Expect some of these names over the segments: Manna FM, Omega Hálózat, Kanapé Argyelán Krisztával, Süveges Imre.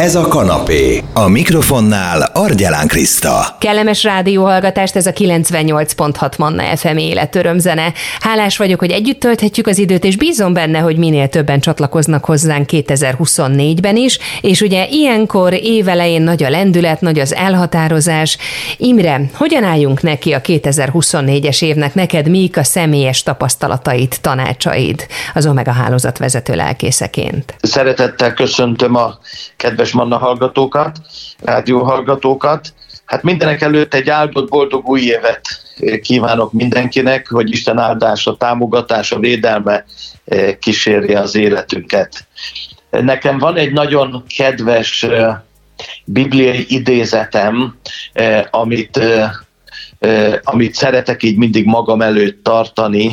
Ez a kanapé. A mikrofonnál Argyelán Kriszta. Kellemes rádióhallgatást, ez a 98.6 Manna FM életörömzene. Hálás vagyok, hogy együtt tölthetjük az időt, és bízom benne, hogy minél többen csatlakoznak hozzánk 2024-ben is, és ugye ilyenkor évelején nagy a lendület, nagy az elhatározás. Imre, hogyan álljunk neki a 2024-es évnek? Neked mik a személyes tapasztalataid, tanácsaid az Omega Hálózat vezető lelkészeként? Szeretettel köszöntöm a kedves Manna hallgatókat, rádió hallgatókat. Hát mindenek előtt egy áldott, boldog új évet kívánok mindenkinek, hogy Isten áldása, támogatása, védelme kísérje az életünket. Nekem van egy nagyon kedves bibliai idézetem, amit szeretek így mindig magam előtt tartani,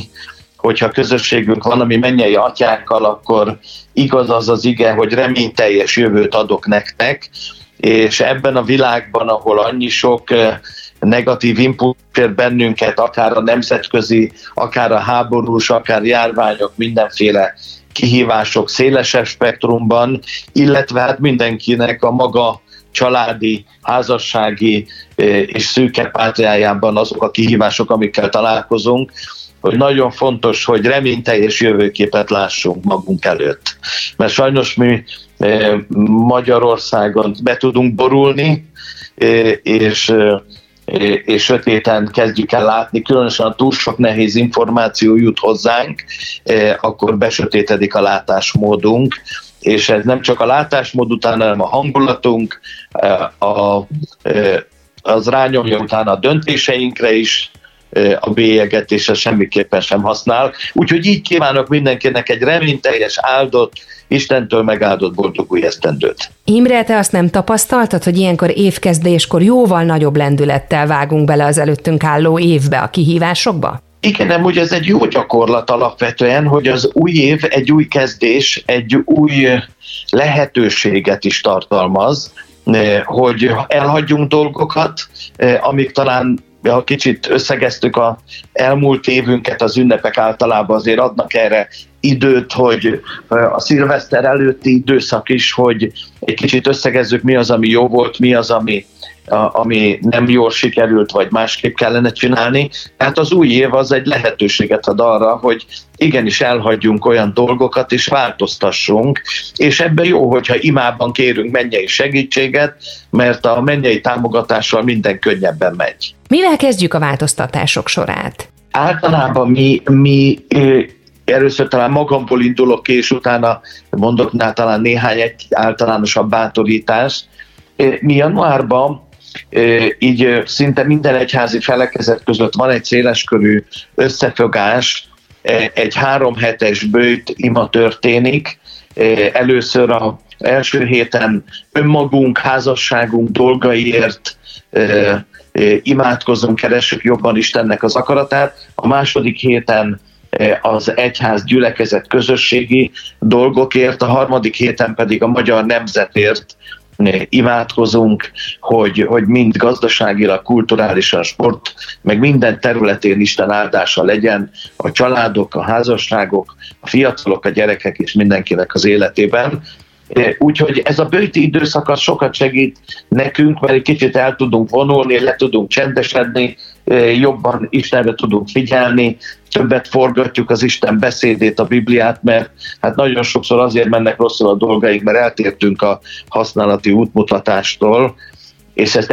hogyha közösségünk van, ami mennyei atyákkal, akkor igaz az az ige, hogy reményteljes jövőt adok nektek, és ebben a világban, ahol annyi sok negatív impulzus ér bennünket, akár a nemzetközi, akár a háborús, akár járványok, mindenféle kihívások szélesebb spektrumban, illetve hát mindenkinek a maga családi, házassági és szűke pátriájában azok a kihívások, amikkel találkozunk, hogy nagyon fontos, hogy reményteljes jövőképet lássunk magunk előtt. Mert sajnos mi Magyarországon be tudunk borulni, és sötéten kezdjük el látni, különösen ha túl sok nehéz információ jut hozzánk, akkor besötétedik a látásmódunk, és ez nem csak a látásmód után, hanem a hangulatunk, az rányomja utána a döntéseinkre is, a bélyegetése semmiképpen sem használ. Úgyhogy így kívánok mindenkinek egy reményteljes, áldott, Istentől megáldott boldog új esztendőt. Imre, te azt nem tapasztaltad, hogy ilyenkor évkezdéskor jóval nagyobb lendülettel vágunk bele az előttünk álló évbe, a kihívásokba? Igen, nem, hogy ez egy jó gyakorlat alapvetően, hogy az új év egy új kezdés, egy új lehetőséget is tartalmaz, hogy elhagyjunk dolgokat, amik talán, ha kicsit összegeztük az elmúlt évünket, az ünnepek általában azért adnak erre időt, hogy a szilveszter előtti időszak is, hogy egy kicsit összegezzük, mi az, ami jó volt, mi az, ami nem jól sikerült, vagy másképp kellene csinálni. Tehát az új év az egy lehetőséget ad arra, hogy igenis elhagyjunk olyan dolgokat, és változtassunk, és ebben jó, hogyha imában kérünk mennyei segítséget, mert a mennyei támogatással minden könnyebben megy. Mivel kezdjük a változtatások sorát? Általában mi először talán magamból indulok ki, és utána mondok talán néhány egy általánosabb bátorítást. Mi januárban így szinte minden egyházi felekezet között van egy széleskörű összefogás, egy 3 hetes böjt ima történik. Először az első héten önmagunk, házasságunk dolgaiért imádkozunk, keressük jobban Istennek az akaratát. A második héten az egyház gyülekezet közösségi dolgokért, a harmadik héten pedig a magyar nemzetért imádkozunk, hogy mind gazdaságilag, kulturálisan, sport, meg minden területén Isten áldása legyen a családok, a házasságok, a fiatalok, a gyerekek és mindenkinek az életében. Úgyhogy ez a böjti időszak az sokat segít nekünk, mert egy kicsit el tudunk vonulni, le tudunk csendesedni, jobban Istenre tudunk figyelni, többet forgatjuk az Isten beszédét, a Bibliát, mert hát nagyon sokszor azért mennek rosszul a dolgaink, mert eltértünk a használati útmutatástól, és ezt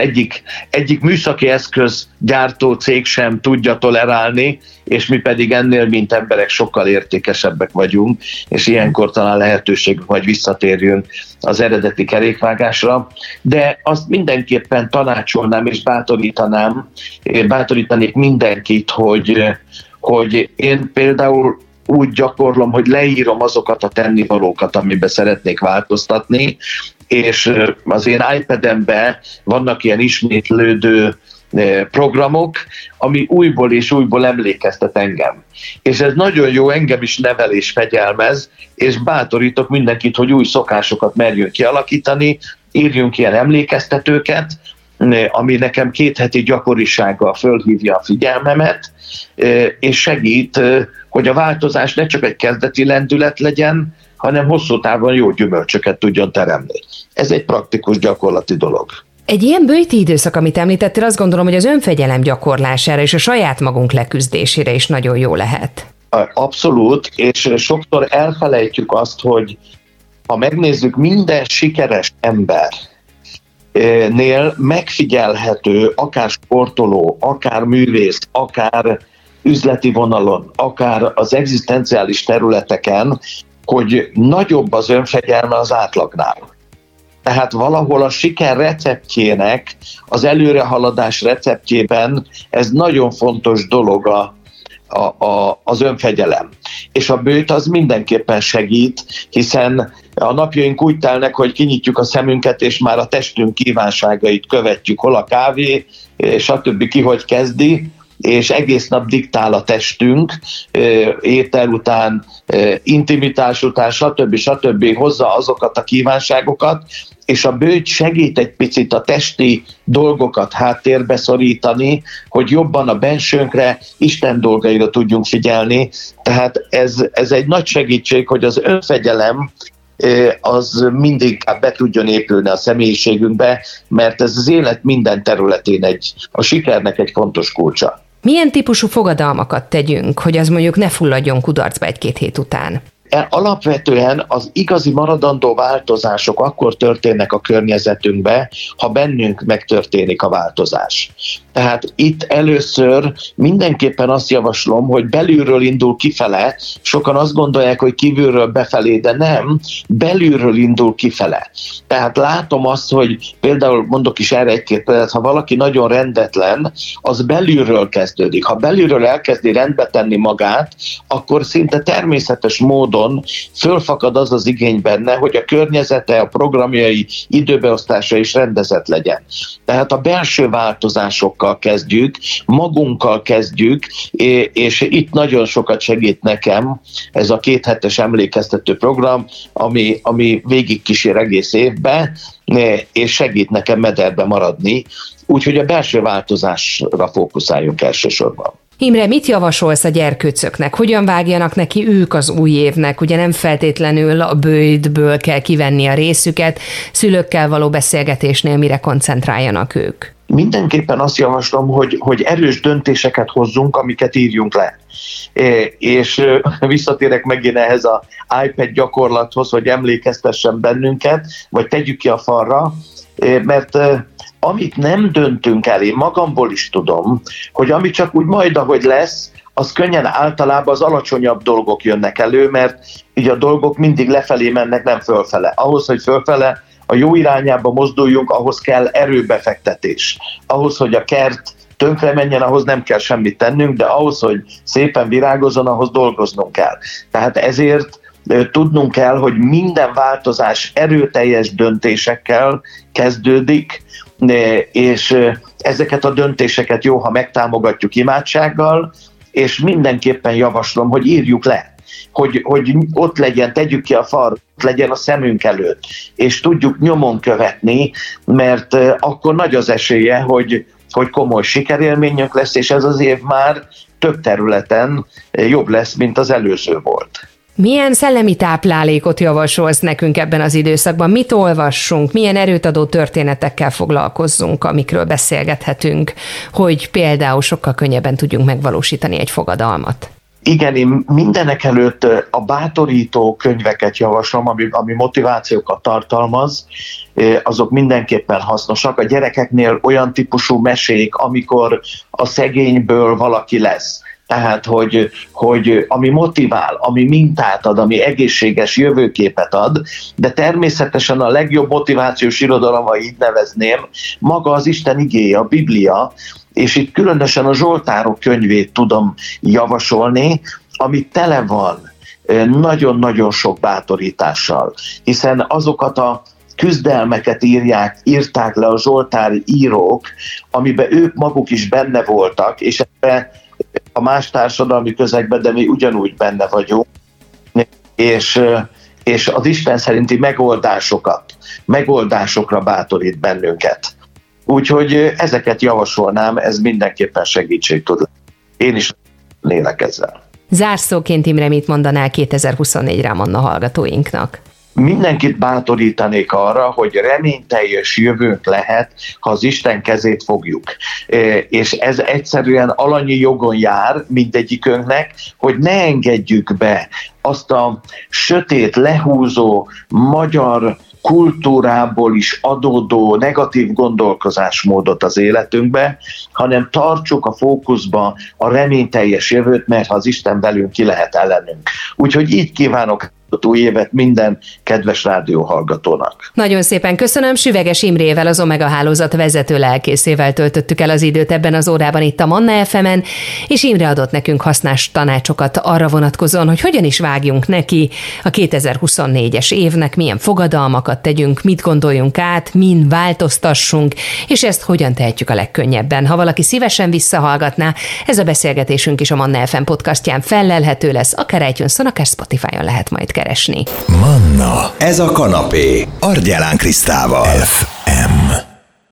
egyik műszaki eszköz gyártó cég sem tudja tolerálni, és mi pedig ennél, mint emberek, sokkal értékesebbek vagyunk, és ilyenkor talán lehetőségünk, hogy visszatérjünk az eredeti kerékvágásra. De azt mindenképpen tanácsolnám és bátorítanék mindenkit, hogy én például úgy gyakorlom, hogy leírom azokat a tennivalókat, amiben szeretnék változtatni, és az én iPad-emben vannak ilyen ismétlődő programok, ami újból és újból emlékeztet engem. És ez nagyon jó, engem is nevel és fegyelmez, és bátorítok mindenkit, hogy új szokásokat merjünk kialakítani, írjunk ilyen emlékeztetőket, ami nekem 2 heti gyakorisággal fölhívja a figyelmemet, és segít, hogy a változás ne csak egy kezdeti lendület legyen, hanem hosszú távon jó gyümölcsöket tudjon teremni. Ez egy praktikus, gyakorlati dolog. Egy ilyen böjti időszak, amit említettél, azt gondolom, hogy az önfegyelem gyakorlására és a saját magunk leküzdésére is nagyon jó lehet. Abszolút, és sokszor elfelejtjük azt, hogy ha megnézzük, minden sikeres embernél megfigyelhető, akár sportoló, akár művész, akár üzleti vonalon, akár az egzisztenciális területeken, hogy nagyobb az önfegyelme az átlagnál. Tehát valahol a siker receptjének, az előrehaladás receptjében ez nagyon fontos dolog az önfegyelem. És a böjt az mindenképpen segít, hiszen a napjaink úgy telnek, hogy kinyitjuk a szemünket, és már a testünk kívánságait követjük, hol a kávé, stb. Ki hogy kezdi, és egész nap diktál a testünk, étel után, intimitás után, stb. Hozza azokat a kívánságokat, és a böjt segít egy picit a testi dolgokat háttérbe szorítani, hogy jobban a bensőnkre, Isten dolgaira tudjunk figyelni. Tehát ez egy nagy segítség, hogy az önfegyelem az mindig be tudjon épülni a személyiségünkbe, mert ez az élet minden területén a sikernek egy fontos kulcsa. Milyen típusú fogadalmakat tegyünk, hogy az mondjuk ne fulladjon kudarcba egy-két hét után? Alapvetően az igazi maradandó változások akkor történnek a környezetünkbe, ha bennünk megtörténik a változás. Tehát itt először mindenképpen azt javaslom, hogy belülről indul kifele, sokan azt gondolják, hogy kívülről befelé, de nem, belülről indul kifele. Tehát látom azt, hogy például mondok is erre egy-két példát, ha valaki nagyon rendetlen, az belülről kezdődik. Ha belülről elkezdi rendbe tenni magát, akkor szinte természetes módon fölfakad az az igény benne, hogy a környezete, a programjai, időbeosztása is rendezett legyen. Tehát a belső változásokkal kezdjük, magunkkal kezdjük, és itt nagyon sokat segít nekem ez a 2 hetes emlékeztető program, ami végigkísér egész évben, és segít nekem mederbe maradni, úgyhogy a belső változásra fókuszáljunk elsősorban. Imre, mit javasolsz a gyerkőcöknek? Hogyan vágjanak neki ők az új évnek? Ugye nem feltétlenül a böjtből kell kivenni a részüket, szülőkkel való beszélgetésnél mire koncentráljanak ők? Mindenképpen azt javaslom, hogy erős döntéseket hozzunk, amiket írjunk le. És visszatérek megint ehhez az iPad gyakorlathoz, hogy emlékeztessen bennünket, vagy tegyük ki a falra, mert amit nem döntünk el, én magamból is tudom, hogy ami csak úgy majd, ahogy lesz, az könnyen általában az alacsonyabb dolgok jönnek elő, mert így a dolgok mindig lefelé mennek, nem fölfele. Ahhoz, hogy fölfele a jó irányába mozduljunk, ahhoz kell erőbefektetés. Ahhoz, hogy a kert tönkre menjen, ahhoz nem kell semmit tennünk, de ahhoz, hogy szépen virágozzon, ahhoz dolgoznunk kell. Tehát ezért tudnunk kell, hogy minden változás erőteljes döntésekkel kezdődik, és ezeket a döntéseket jó, ha megtámogatjuk imádsággal, és mindenképpen javaslom, hogy írjuk le, hogy ott legyen, tegyük ki a falra, legyen a szemünk előtt, és tudjuk nyomon követni, mert akkor nagy az esélye, hogy komoly sikerélményünk lesz, és ez az év már több területen jobb lesz, mint az előző volt. Milyen szellemi táplálékot javasolsz nekünk ebben az időszakban? Mit olvassunk? Milyen erőt adó történetekkel foglalkozzunk, amikről beszélgethetünk, hogy például sokkal könnyebben tudjunk megvalósítani egy fogadalmat? Igen, én mindenekelőtt a bátorító könyveket javaslom, ami motivációkat tartalmaz, azok mindenképpen hasznosak. A gyerekeknél olyan típusú mesék, amikor a szegényből valaki lesz. Tehát, hogy ami motivál, ami mintát ad, ami egészséges jövőképet ad, de természetesen a legjobb motivációs irodalom, ha így nevezném, maga az Isten igéje, a Biblia, és itt különösen a Zsoltárok könyvét tudom javasolni, ami tele van nagyon-nagyon sok bátorítással, hiszen azokat a küzdelmeket írták le a zsoltári írók, amiben ők maguk is benne voltak, és ebben a más társadalmi közegben, de mi ugyanúgy benne vagyunk, és az Isten szerinti megoldásokra bátorít bennünket. Úgyhogy ezeket javasolnám, ez mindenképpen segítség tud lenni. Én is lélek ezzel. Zárszóként, Imre, mit mondanál 2024-re Manna hallgatóinknak? Mindenkit bátorítanék arra, hogy reményteljes jövőnk lehet, ha az Isten kezét fogjuk. És ez egyszerűen alanyi jogon jár mindegyikünknek, hogy ne engedjük be azt a sötét, lehúzó, magyar kultúrából is adódó negatív gondolkozásmódot az életünkbe, hanem tartsuk a fókuszba a reményteljes jövőt, mert ha az Isten velünk, ki lehet ellenünk. Úgyhogy így kívánok új évet minden kedves rádióhallgatónak. Nagyon szépen köszönöm. Süveges Imrével, az Omega Hálózat vezető lelkészével töltöttük el az időt ebben az órában itt a Manna FM-en, és Imre adott nekünk hasznos tanácsokat arra vonatkozóan, hogy hogyan is vágjunk neki a 2024-es évnek, milyen fogadalmakat tegyünk, mit gondoljunk át, min változtassunk, és ezt hogyan tehetjük a legkönnyebben. Ha valaki szívesen visszahallgatná, ez a beszélgetésünk is a Manna FM podcastján fellelhető lesz, akár iTunes-on, akár Spotify-on lehet majd keresni. Manna, ez a kanapé Argyelán Krisztával.